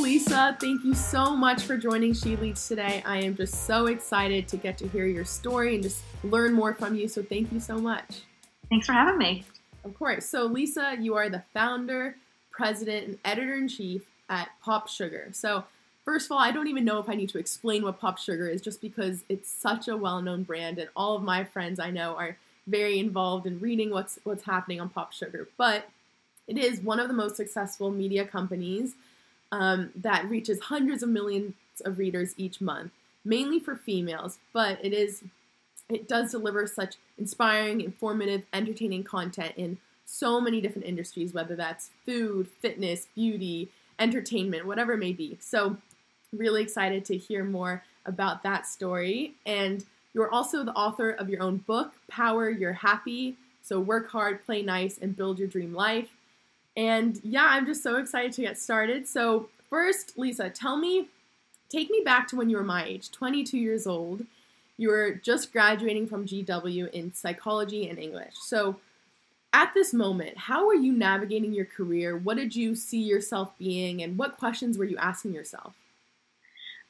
Lisa, thank you so much for joining She Leads today. I am just so excited to get to hear your story and just learn more from you. So thank you so much. Thanks for having me. Of course. So Lisa, you are the founder, president, and editor-in-chief at PopSugar. So first of all, I don't even know if I need to explain what PopSugar is, just because it's such a well-known brand, and all of my friends I know are very involved in reading what's happening on PopSugar. But it is one of the most successful media companies that reaches hundreds of millions of readers each month, mainly for females. But it does deliver such inspiring, informative, entertaining content in so many different industries, whether that's food, fitness, beauty, entertainment, whatever it may be. So really excited to hear more about that story. And you're also the author of your own book, Power Your Happy. So work hard, play nice, and build your dream life. And yeah, I'm just so excited to get started. So first, Lisa, take me back to when you were my age, 22 years old. You were just graduating from GW in psychology and English. So at this moment, how were you navigating your career? What did you see yourself being, and what questions were you asking yourself?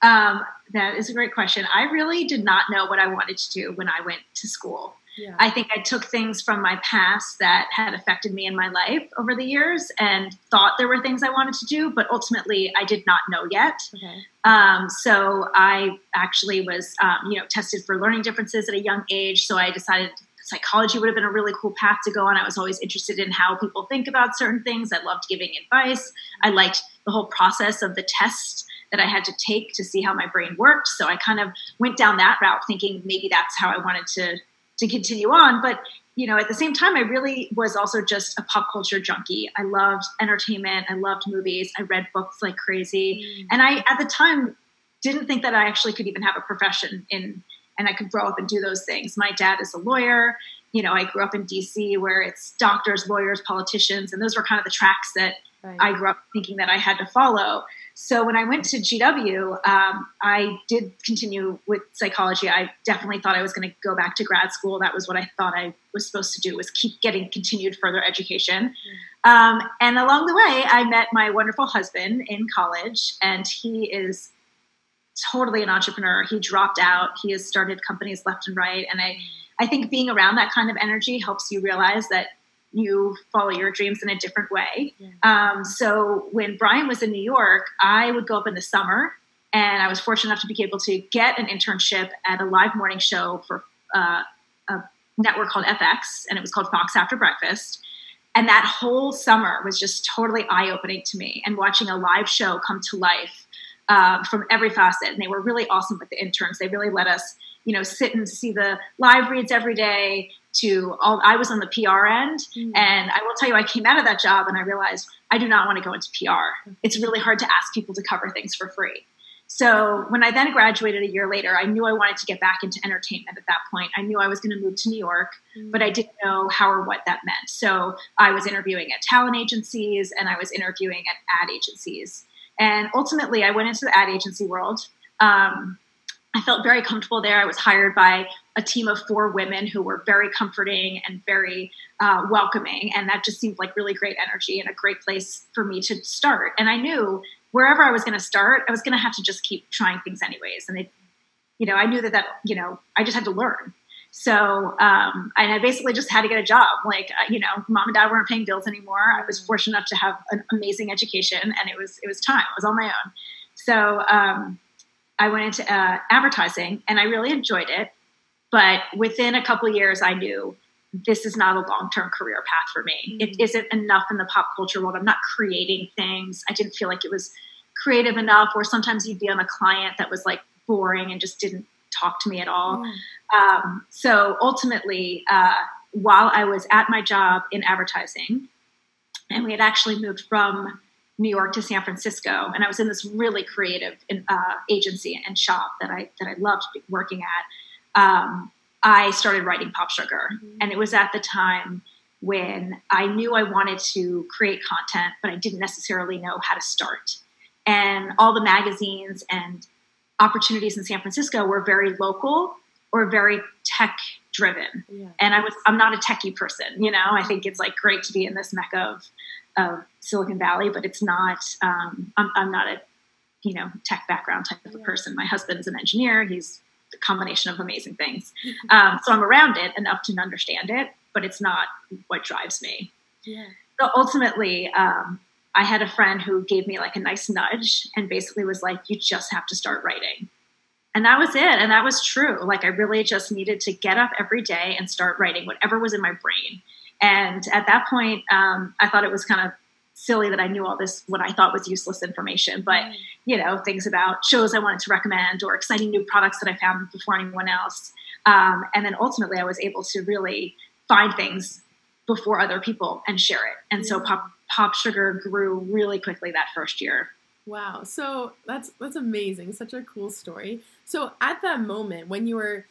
That is a great question. I really did not know what I wanted to do when I went to school. Yeah. I think I took things from my past that had affected me in my life over the years and thought there were things I wanted to do, but ultimately I did not know yet. Okay. So I actually was, tested for learning differences at a young age. So I decided psychology would have been a really cool path to go on. I was always interested in how people think about certain things. I loved giving advice. I liked the whole process of the test that I had to take to see how my brain worked. So I kind of went down that route thinking maybe that's how I wanted to continue on. But, at the same time, I really was also just a pop culture junkie. I loved entertainment. I loved movies. I read books like crazy. Mm-hmm. And I, at the time, didn't think that I actually could even have a profession and I could grow up and do those things. My dad is a lawyer. I grew up in DC where it's doctors, lawyers, politicians. And those were kind of the tracks that right. I grew up thinking that I had to follow. So when I went to GW, I did continue with psychology. I definitely thought I was going to go back to grad school. That was what I thought I was supposed to do, was keep getting continued further education. And along the way, I met my wonderful husband in college, and he is totally an entrepreneur. He dropped out. He has started companies left and right. And I think being around that kind of energy helps you realize that you follow your dreams in a different way. Yeah. So when Brian was in New York, I would go up in the summer, and I was fortunate enough to be able to get an internship at a live morning show for a network called FX, and it was called Fox After Breakfast. And that whole summer was just totally eye-opening to me, and watching a live show come to life from every facet. And they were really awesome with the interns. They really let us, sit and see the live reads every day. I was on the PR end, and I will tell you, I came out of that job and I realized I do not want to go into PR. It's really hard to ask people to cover things for free. So when I then graduated a year later, I knew I wanted to get back into entertainment at that point. I knew I was going to move to New York, but I didn't know how or what that meant. So I was interviewing at talent agencies, and I was interviewing at ad agencies. And ultimately I went into the ad agency world. I felt very comfortable there. I was hired by a team of 4 women who were very comforting and very welcoming. And that just seemed like really great energy and a great place for me to start. And I knew wherever I was going to start, I was going to have to just keep trying things anyways. And I knew that I just had to learn. So, and I basically just had to get a job. Mom and dad weren't paying bills anymore. I was fortunate enough to have an amazing education, and it was time. It was on my own. So, I went into advertising, and I really enjoyed it. But within a couple of years, I knew this is not a long-term career path for me. Mm-hmm. It isn't enough in the pop culture world. I'm not creating things. I didn't feel like it was creative enough, or sometimes you'd be on a client that was like boring and just didn't talk to me at all. Mm-hmm. So ultimately, while I was at my job in advertising, and we had actually moved from New York to San Francisco, and I was in this really creative agency and shop that I loved working at. I started writing PopSugar, and it was at the time when I knew I wanted to create content, but I didn't necessarily know how to start. And all the magazines and opportunities in San Francisco were very local or very tech driven, and I'm not a techie person. I think it's like great to be in this mecca of Silicon Valley, but it's not, I'm not a you know, tech background type of a person. My husband's an engineer. He's a combination of amazing things. So I'm around it enough to understand it, but it's not what drives me. Yeah. So ultimately, I had a friend who gave me like a nice nudge and basically was like, you just have to start writing. And that was it. And that was true. Like I really just needed to get up every day and start writing whatever was in my brain. And at that point, I thought it was kind of silly that I knew all this, what I thought was useless information, but you know, things about shows I wanted to recommend or exciting new products that I found before anyone else. And then ultimately I was able to really find things before other people and share it. And so PopSugar grew really quickly that first year. Wow. So that's amazing. Such a cool story. So at that moment when you were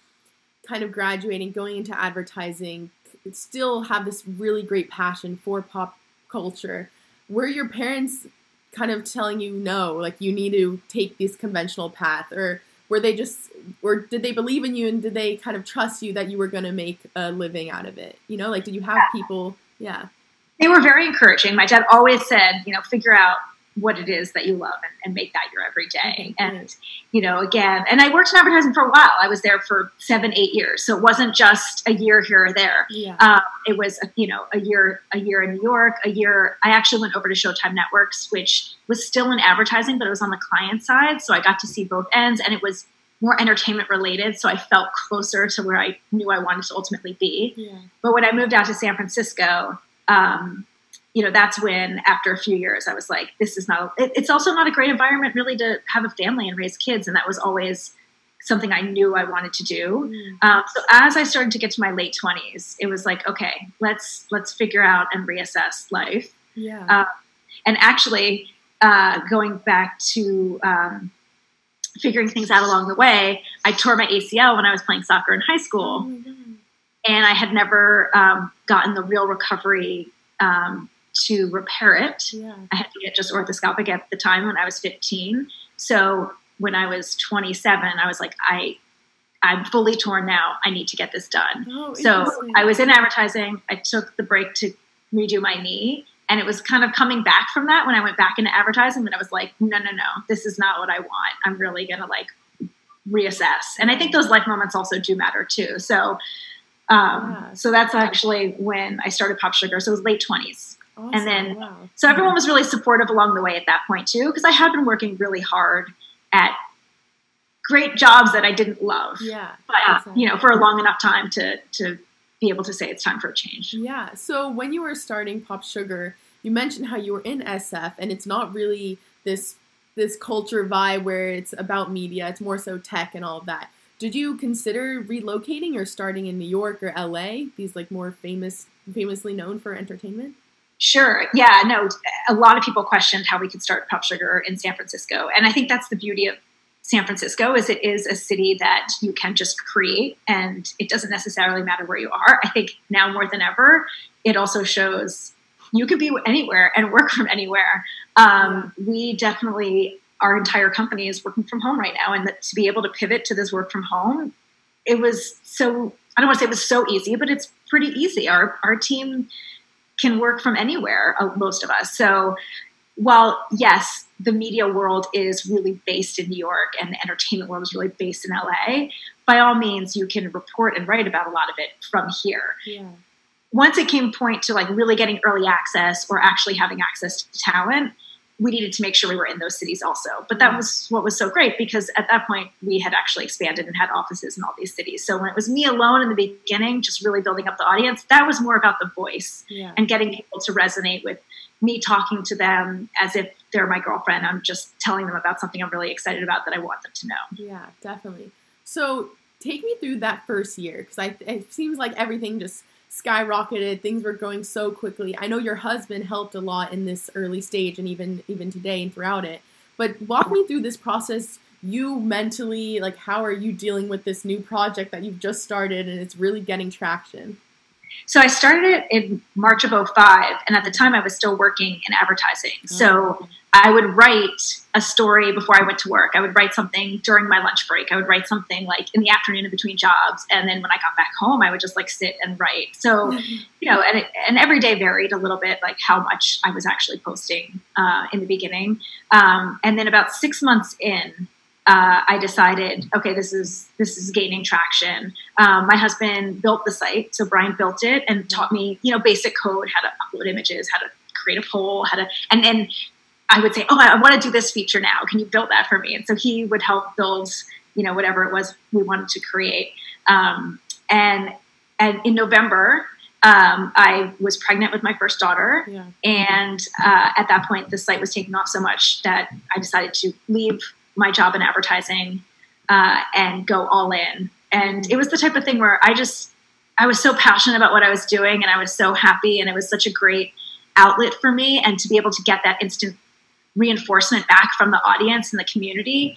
kind of graduating, going into advertising, still have this really great passion for pop culture, were your parents kind of telling you, no, like you need to take this conventional path, or were they just, or did they believe in you and did they kind of trust you that you were going to make a living out of it? You know, like did you have people? Yeah. They were very encouraging. My dad always said, you know, figure out what it is that you love and make that your every day. And, you know, again, and I worked in advertising for a while. I was there for 7-8 years. So it wasn't just a year here or there. Yeah. It was, you know, a year in New York, I actually went over to Showtime Networks, which was still in advertising, but it was on the client side. So I got to see both ends and it was more entertainment related. So I felt closer to where I knew I wanted to ultimately be. Yeah. But when I moved out to San Francisco, you know, that's when after a few years, I was like, this is not, it's also not a great environment really to have a family and raise kids. And that was always something I knew I wanted to do. So as I started to get to my late 20s, it was like, okay, let's figure out and reassess life. Yeah. And actually going back to figuring things out along the way, I tore my ACL when I was playing soccer in high school. And I had never gotten the real recovery to repair it. Yeah. I had to get just orthoscopic at the time when I was 15. So when I was 27, I was like, I'm fully torn now. I need to get this done. Oh, so I was in advertising. I took the break to redo my knee. And it was kind of coming back from that when I went back into advertising that I was like, no, this is not what I want. I'm really going to like reassess. And I think those life moments also do matter too. So, so that's actually when I started PopSugar. So it was late 20s. Awesome. And then, so everyone was really supportive along the way at that point too, because I had been working really hard at great jobs that I didn't love, but, you know, for a long enough time to be able to say it's time for a change. Yeah. So when you were starting PopSugar, you mentioned how you were in SF and it's not really this culture vibe where it's about media. It's more so tech and all of that. Did you consider relocating or starting in New York or LA? These like more famously known for entertainment? Sure. Yeah, no, a lot of people questioned how we could start PopSugar in San Francisco. And I think that's the beauty of San Francisco is it is a city that you can just create and it doesn't necessarily matter where you are. I think now more than ever, it also shows you could be anywhere and work from anywhere. We definitely, our entire company is working from home right now. And to be able to pivot to this work from home, it was so, I don't want to say it was so easy, but it's pretty easy. Our team can work from anywhere, most of us. So while, yes, the media world is really based in New York and the entertainment world is really based in LA, by all means, you can report and write about a lot of it from here. Yeah. Once it came point to like really getting early access or actually having access to talent, we needed to make sure we were in those cities also. But that was what was so great because at that point we had actually expanded and had offices in all these cities. So when it was me alone in the beginning, just really building up the audience, that was more about the voice and getting people to resonate with me talking to them as if they're my girlfriend. I'm just telling them about something I'm really excited about that I want them to know. Yeah, definitely. So take me through that first year because it seems like everything just skyrocketed. Things were going so quickly. I know your husband helped a lot in this early stage and even today and throughout it, but walk me through this process. You mentally, like, how are you dealing with this new project that you've just started and it's really getting traction? So I started it in March of 2005. And at the time I was still working in advertising. So I would write a story before I went to work. I would write something during my lunch break. I would write something like in the afternoon in between jobs. And then when I got back home, I would just like sit and write. So, you know, and every day varied a little bit, like how much I was actually posting in the beginning. And then about 6 months in, I decided, okay, this is gaining traction. My husband built the site. So Brian built it and taught me, you know, basic code, how to upload images, how to create a poll, how to, and then I would say, oh, I want to do this feature now. Can you build that for me? And so he would help build, you know, whatever it was we wanted to create. And in November, I was pregnant with my first daughter. Yeah. And at that point, the site was taking off so much that I decided to leave my job in advertising and go all in. And it was the type of thing where I was so passionate about what I was doing, and I was so happy, and it was such a great outlet for me. And to be able to get that instant reinforcement back from the audience and the community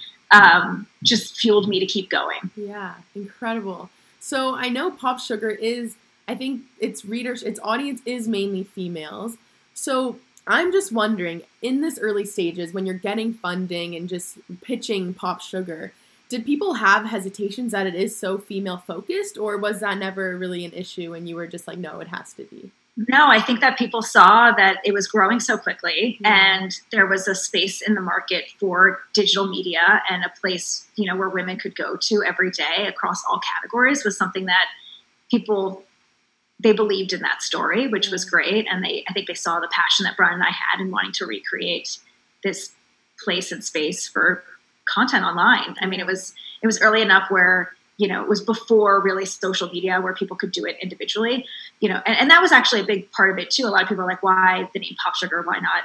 just fueled me to keep going. Yeah, incredible. So I know PopSugar is, I think its readers, its audience is mainly females. So I'm just wondering, in this early stages, when you're getting funding and just pitching PopSugar, did people have hesitations that it is so female focused, or was that never really an issue and you were just like, no, it has to be? No, I think that people saw that it was growing so quickly and there was a space in the market for digital media, and a place, you know, where women could go to every day across all categories was something that people, they believed in that story, which was great. And I think they saw the passion that Brian and I had in wanting to recreate this place and space for content online. I mean, it was early enough where, you know, it was before really social media where people could do it individually, you know, and that was actually a big part of it too. A lot of people are like, why the name PopSugar? Why not,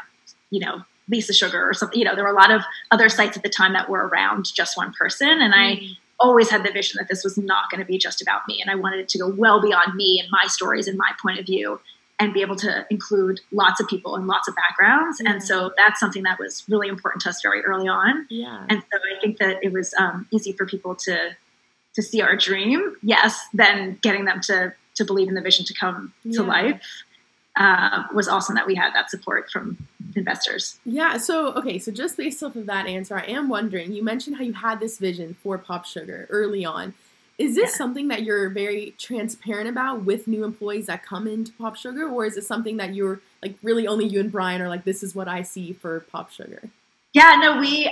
you know, Lisa Sugar or something? You know, there were a lot of other sites at the time that were around just one person. And I always had the vision that this was not going to be just about me. And I wanted it to go well beyond me and my stories and my point of view, and be able to include lots of people and lots of backgrounds. Yeah. And so that's something that was really important to us very early on. Yeah. And so I think that it was easy for people to see our dream, yes, then getting them to believe in the vision to come to life was awesome that we had that support from investors. Yeah. So, okay. So just based off of that answer, I am wondering, you mentioned how you had this vision for PopSugar early on. Is this something that you're very transparent about with new employees that come into PopSugar, or is it something that you're like really only you and Brian are like, this is what I see for PopSugar? Yeah, no, we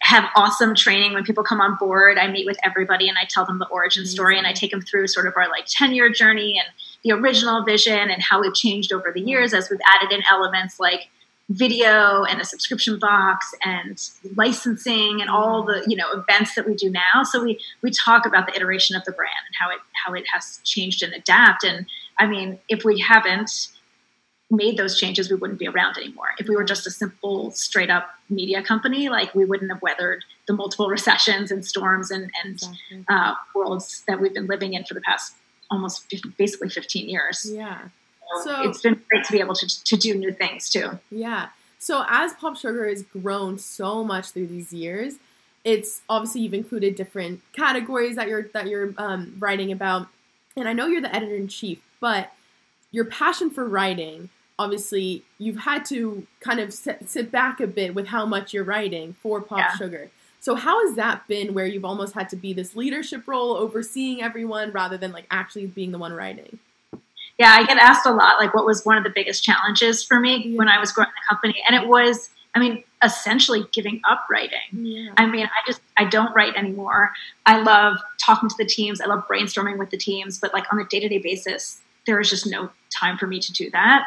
have awesome training when people come on board. I meet with everybody and I tell them the origin story, and I take them through sort of our like 10-year journey and the original vision and how we've changed over the years as we've added in elements like video and a subscription box and licensing and all the, you know, events that we do now. So we talk about the iteration of the brand and how it has changed and adapted. And I mean, if we haven't made those changes, we wouldn't be around anymore. If we were just a simple straight up media company, like we wouldn't have weathered the multiple recessions and storms and worlds that we've been living in for the past almost basically 15 years. Yeah. So it's been great to be able to do new things too. Yeah. So as PopSugar has grown so much through these years, it's obviously you've included different categories that you're writing about. And I know you're the editor in chief, but your passion for writing, obviously, you've had to kind of sit back a bit with how much you're writing for PopSugar. Yeah. So how has that been, where you've almost had to be this leadership role overseeing everyone rather than like actually being the one writing? Yeah, I get asked a lot, like, what was one of the biggest challenges for me when I was growing the company? And it was, I mean, essentially giving up writing. Yeah. I mean, I don't write anymore. I love talking to the teams. I love brainstorming with the teams. But like on a day-to-day basis, there is just no time for me to do that.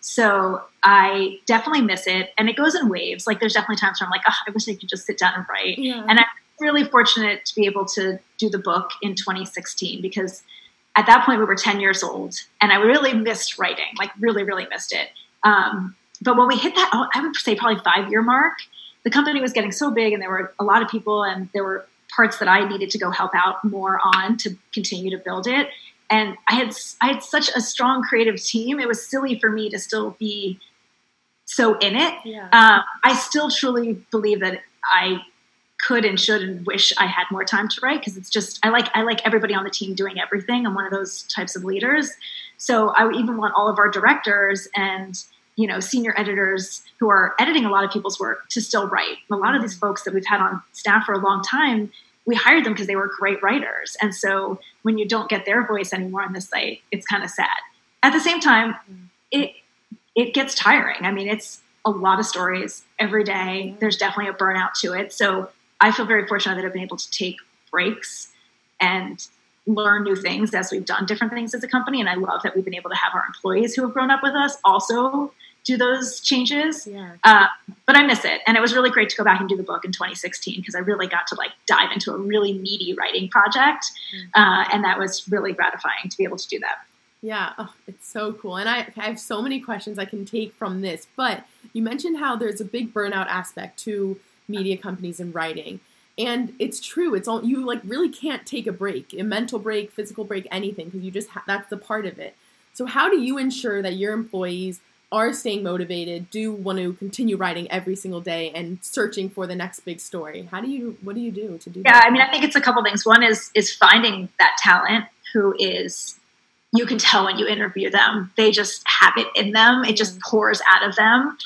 So I definitely miss it. And it goes in waves. Like there's definitely times where I'm like, oh, I wish I could just sit down and write. Yeah. And I'm really fortunate to be able to do the book in 2016, because at that point we were 10 years old and I really missed writing, like really, really missed it. But when we hit that, I would say probably 5-year mark, the company was getting so big and there were a lot of people and there were parts that I needed to go help out more on to continue to build it. And I had such a strong creative team. It was silly for me to still be so in it. Yeah. I still truly believe that I could and should and wish I had more time to write, because it's just I like everybody on the team doing everything. I'm one of those types of leaders. So I would even want all of our directors and you know, senior editors who are editing a lot of people's work to still write. A lot of these folks that we've had on staff for a long time, we hired them because they were great writers. And so when you don't get their voice anymore on the site, it's kind of sad. At the same time, it gets tiring. I mean, it's a lot of stories every day. There's definitely a burnout to it. So I feel very fortunate that I've been able to take breaks and learn new things as we've done different things as a company. And I love that we've been able to have our employees who have grown up with us also do those changes. Yeah. But I miss it. And it was really great to go back and do the book in 2016 because I really got to like dive into a really meaty writing project. Mm-hmm. And that was really gratifying to be able to do that. Yeah. Oh, it's so cool. And I have so many questions I can take from this, but you mentioned how there's a big burnout aspect to media companies and writing. And it's true. It's all, you like really can't take a break, a mental break, physical break, anything, because you just that's the part of it. So how do you ensure that your employees are staying motivated, do want to continue writing every single day and searching for the next big story? What do you do to do that? Yeah, I mean, I think it's a couple things. One is finding that talent who is, you can tell when you interview them, they just have it in them. It just pours out of them.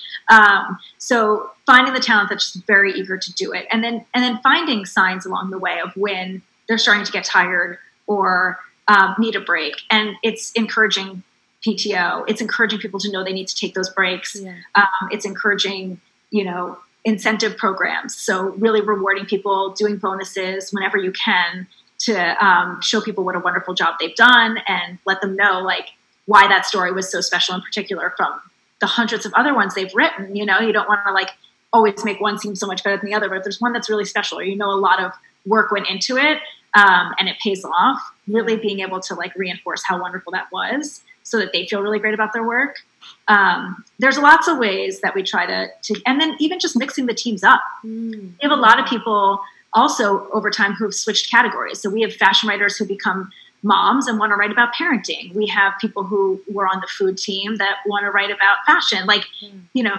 So finding the talent that's just very eager to do it. And then finding signs along the way of when they're starting to get tired or need a break. And it's encouraging PTO. It's encouraging people to know they need to take those breaks. Yeah. It's encouraging, you know, incentive programs. So really rewarding people, doing bonuses whenever you can to show people what a wonderful job they've done and let them know like why that story was so special in particular from the hundreds of other ones they've written. You know, you don't want to like always make one seem so much better than the other, but if there's one that's really special, you know, a lot of work went into it and it pays off, really being able to like reinforce how wonderful that was so that they feel really great about their work. There's lots of ways that we try to and then even just mixing the teams up. We have a lot of people also over time who've switched categories. So we have fashion writers who become moms and want to write about parenting. We have people who were on the food team that want to write about fashion. Like, you know,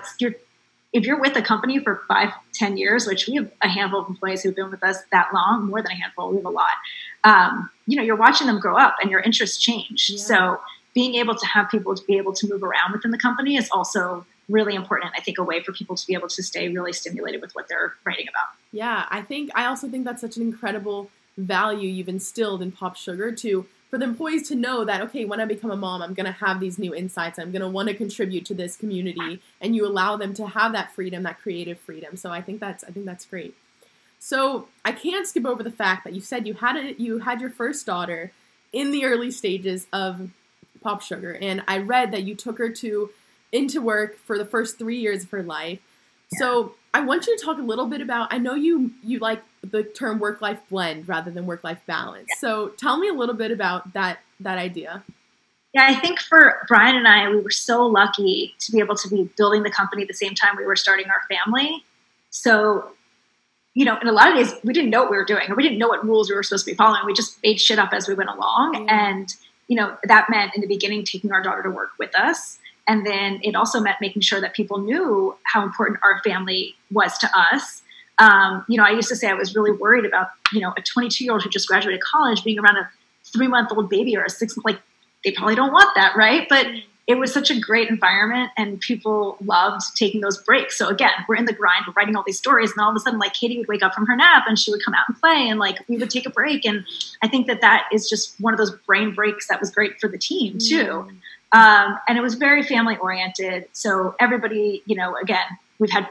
if you're with a company for 5-10 years, which we have a handful of employees who've been with us that long, more than a handful, we have a lot, you know, you're watching them grow up and your interests change. Yeah. So being able to have people to be able to move around within the company is also really important. I think a way for people to be able to stay really stimulated with what they're writing about. Yeah. I also think that's such an incredible value you've instilled in PopSugar for the employees to know that, okay, when I become a mom, I'm going to have these new insights. I'm going to want to contribute to this community, and you allow them to have that freedom, that creative freedom. So I think that's great. So I can't skip over the fact that you said you had your first daughter in the early stages of PopSugar, and I read that you took her into work for the first 3 years of her life. Yeah. So I want you to talk a little bit about, I know you like the term work-life blend rather than work-life balance. Yeah. So tell me a little bit about that idea. Yeah, I think for Brian and I, we were so lucky to be able to be building the company at the same time we were starting our family. So, you know, in a lot of days, we didn't know what we were doing, or we didn't know what rules we were supposed to be following. We just made shit up as we went along. Yeah. And, you know, that meant in the beginning taking our daughter to work with us. And then it also meant making sure that people knew how important our family was to us. You know, I used to say I was really worried about, you know, a 22-year-old who just graduated college being around a 3-month-old baby or a 6-month, like they probably don't want that, right? But it was such a great environment and people loved taking those breaks. So again, we're in the grind, we're writing all these stories, and all of a sudden, like, Katie would wake up from her nap and she would come out and play, and like we would take a break. And I think that is just one of those brain breaks that was great for the team too. And it was very family oriented. So everybody, you know, again, we've had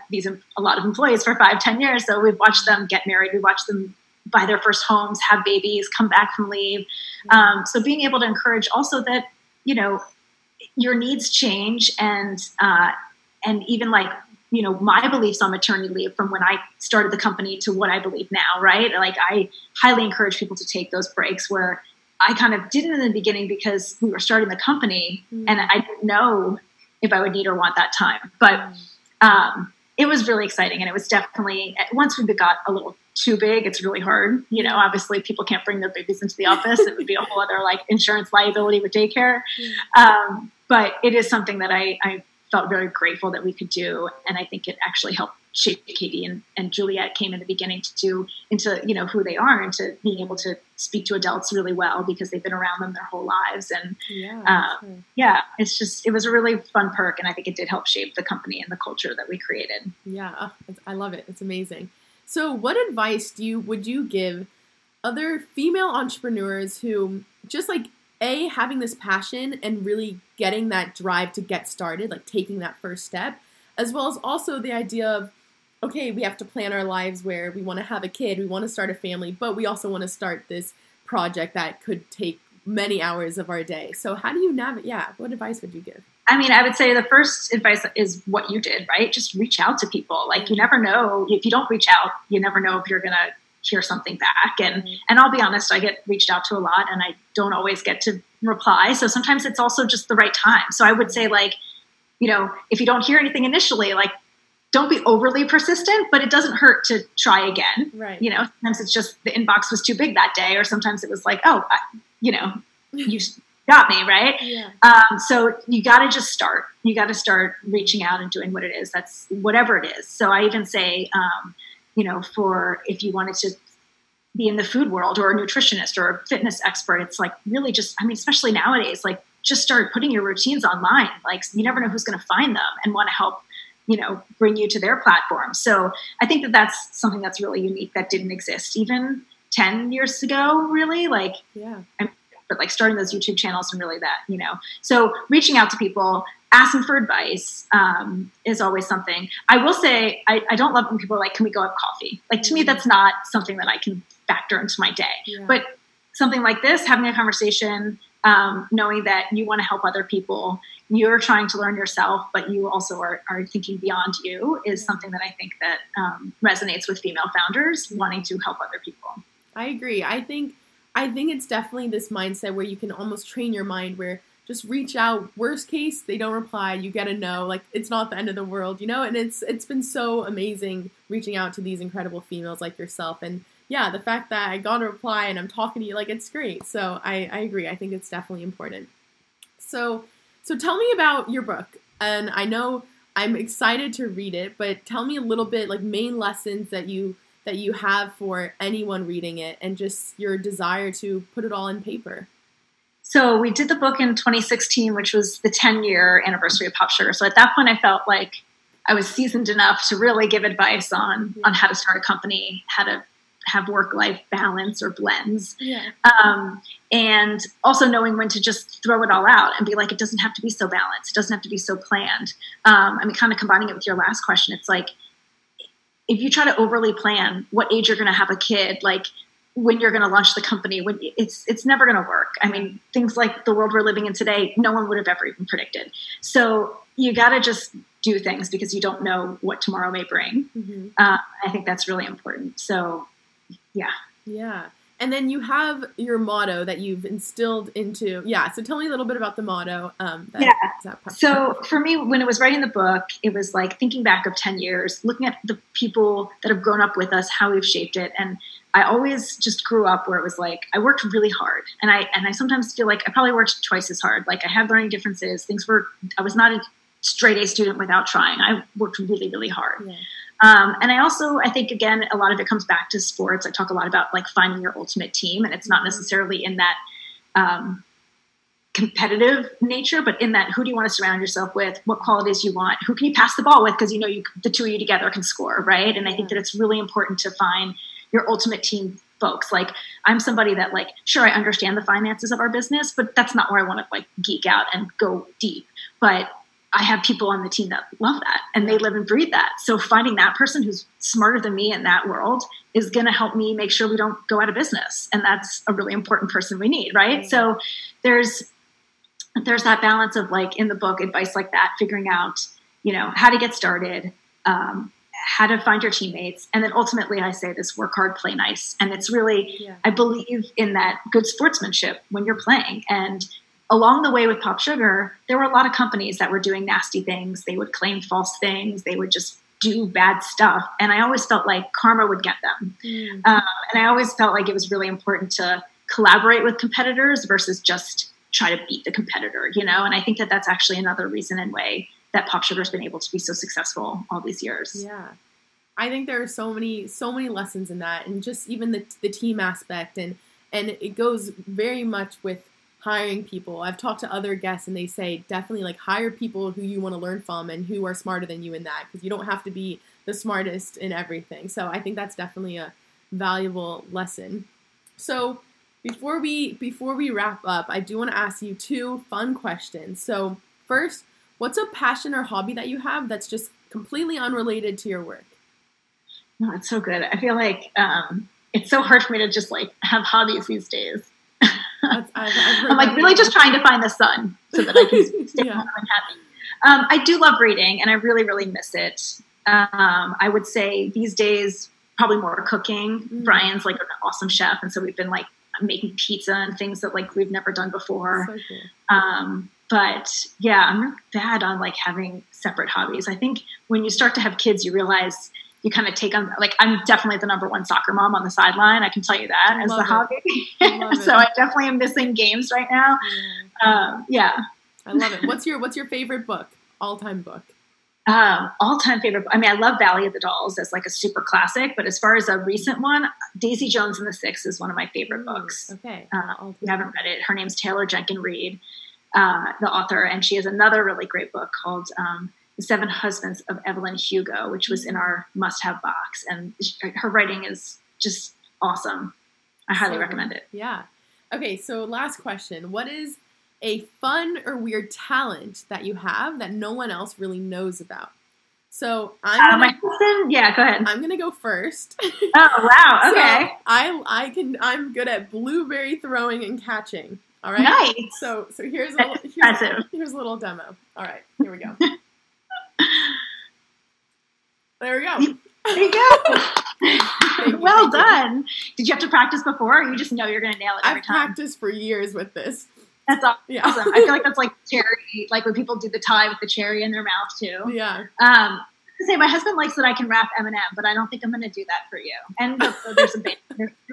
a lot of employees for 5-10 years. So we've watched them get married. We watched them buy their first homes, have babies, come back from leave. So being able to encourage also that, you know, your needs change and even like, you know, my beliefs on maternity leave from when I started the company to what I believe now, right? Like, I highly encourage people to take those breaks where I kind of didn't in the beginning because we were starting the company and I didn't know if I would need or want that time. But it was really exciting. And it was definitely, once we got a little too big, it's really hard. You know, obviously people can't bring their babies into the office. It would be a whole other like insurance liability with daycare. But it is something that I felt very grateful that we could do. And I think it actually helped shape Katie and Juliette came in the beginning to do into, you know, who they are and to being able to speak to adults really well because they've been around them their whole lives. And yeah, it's just, it was a really fun perk. And I think it did help shape the company and the culture that we created. Yeah. I love it. It's amazing. So what advice would you give other female entrepreneurs who just like A, having this passion and really getting that drive to get started, like taking that first step, as well as also the idea of, okay, we have to plan our lives where we want to have a kid, we want to start a family, but we also want to start this project that could take many hours of our day. So how do you navigate? Yeah. What advice would you give? I mean, I would say the first advice is what you did, right? Just reach out to people. Like you never know if you don't reach out, you never know if you're going to hear something back. And I'll be honest, I get reached out to a lot and I don't always get to reply. So sometimes it's also just the right time. So I would say, like, you know, if you don't hear anything initially, like, don't be overly persistent, but it doesn't hurt to try again. Right. You know, sometimes it's just the inbox was too big that day, or sometimes it was like, oh, you got me, right? Yeah. So you got to just start. You got to start reaching out and doing what it is. That's whatever it is. So I even say, you know, for if you wanted to be in the food world or a nutritionist or a fitness expert, it's like really just, I mean, especially nowadays, like just start putting your routines online. Like you never know who's going to find them and want to help, you know, bring you to their platform. So I think that that's something that's really unique that didn't exist even 10 years ago, really. Like, yeah, but like starting those YouTube channels and really that, you know, so reaching out to people, asking for advice is always something. I will say, I don't love when people are like, can we go have coffee? Like, to me, that's not something that I can factor into my day. Yeah. But something like this, having a conversation, knowing that you want to help other people, you're trying to learn yourself, but you also are thinking beyond you is something that I think that resonates with female founders wanting to help other people. I agree. I think it's definitely this mindset where you can almost train your mind where just reach out. Worst case, they don't reply. You get a no. Like, it's not the end of the world, you know? And it's been so amazing reaching out to these incredible females like yourself. And yeah, the fact that I got a reply and I'm talking to you, like, it's great. So I agree. I think it's definitely important. So tell me about your book. And I know I'm excited to read it, but tell me a little bit, like, main lessons that you have for anyone reading it and just your desire to put it all in paper. So we did the book in 2016, which was the 10-year anniversary of PopSugar. So at that point, I felt like I was seasoned enough to really give advice on how to start a company, how to have work-life balance or blends. Yeah. And also knowing when to just throw it all out and be like, it doesn't have to be so balanced. It doesn't have to be so planned. I mean, kind of combining it with your last question, it's like, if you try to overly plan what age you're going to have a kid, like, when you're going to launch the company, when it's never going to work. I mean, things like the world we're living in today, no one would have ever even predicted. So you got to just do things because you don't know what tomorrow may bring. Mm-hmm. I think that's really important. So yeah. Yeah. And then you have your motto that you've instilled into. Yeah. So tell me a little bit about the motto. So for me, when I was writing the book, it was like thinking back of 10 years, looking at the people that have grown up with us, how we've shaped it. And I always just grew up where it was like, I worked really hard. And I sometimes feel like I probably worked twice as hard. Like, I had learning differences. I was not a straight A student without trying. I worked really, really hard. Yeah. And I also, I think, again, a lot of it comes back to sports. I talk a lot about, like, finding your ultimate team, and it's not necessarily in that competitive nature, but in that who do you want to surround yourself with, what qualities you want, who can you pass the ball with, because, you know, the two of you together can score, right? And I think that it's really important to find your ultimate team folks. Like, I'm somebody that, like, sure, I understand the finances of our business, but that's not where I want to, like, geek out and go deep. But I have people on the team that love that and they live and breathe that. So finding that person who's smarter than me in that world is going to help me make sure we don't go out of business. And that's a really important person we need. Right. Mm-hmm. So there's that balance of, like, in the book, advice like that, figuring out, you know, how to get started, how to find your teammates. And then ultimately I say this: work hard, play nice. And it's really, I believe in that good sportsmanship when you're playing. And along the way with PopSugar, there were a lot of companies that were doing nasty things. They would claim false things. They would just do bad stuff. And I always felt like karma would get them. Mm. And I always felt like it was really important to collaborate with competitors versus just try to beat the competitor, you know? And I think that that's actually another reason and way that PopSugar has been able to be so successful all these years. Yeah. I think there are so many lessons in that, and just even the team aspect, and it goes very much with hiring people. I've talked to other guests and they say definitely like hire people who you want to learn from and who are smarter than you in that, because you don't have to be the smartest in everything. So I think that's definitely a valuable lesson. So before we wrap up, I do want to ask you two fun questions. So first, what's a passion or hobby that you have that's just completely unrelated to your work? No, it's so good. I feel like it's so hard for me to just like have hobbies these days. I'm like really just trying to find the sun so that I can stay home and happy. I do love reading, and I really, really miss it. I would say these days probably more cooking. Mm-hmm. Brian's like an awesome chef, and so we've been like making pizza and things that like we've never done before. So cool. But yeah, I'm really bad on like having separate hobbies. I think when you start to have kids, you realize you kind of take on, like, I'm definitely the number one soccer mom on the sideline. I can tell you that as the hobby. So I definitely am missing games right now. Yeah. I love it. What's your favorite book? All-time book. All-time favorite. I mean, I love Valley of the Dolls as like a super classic, but as far as a recent one, Daisy Jones and the Six is one of my favorite books. Okay. If you haven't read it, her name's Taylor Jenkins Reid, the author. And she has another really great book called, The Seven Husbands of Evelyn Hugo, which was in our must-have box, and her writing is just awesome. I highly recommend it. Yeah. Okay, so last question. What is a fun or weird talent that you have that no one else really knows about? So go ahead. I'm going to go first. Oh, wow. Okay. So I'm good at blueberry throwing and catching. All right. Nice. So here's a little demo. All right. Here we go. There we go. There you go. Well done. Did you have to practice before, or you just know you're going to nail it every time? I've practiced for years with this. That's awesome. Yeah. I feel like that's like cherry, like when people do the tie with the cherry in their mouth too. Yeah. Say my husband likes that I can rap Eminem, but I don't think I'm going to do that for you. And there's a band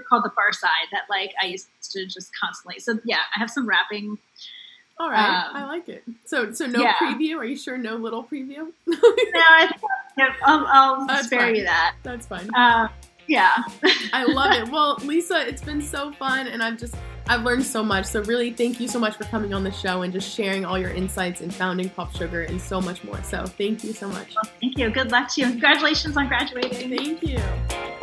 called The Far Side that like I used to just constantly. So yeah, I have some rapping. All right, I like it. So no preview? Are you sure no little preview? No, I'll spare you that. That's fine. Yeah. I love it. Well, Lisa, it's been so fun, and I've learned so much. So really, thank you so much for coming on the show and just sharing all your insights in founding PopSugar and so much more. So thank you so much. Well, thank you. Good luck to you. Congratulations on graduating. Thank you.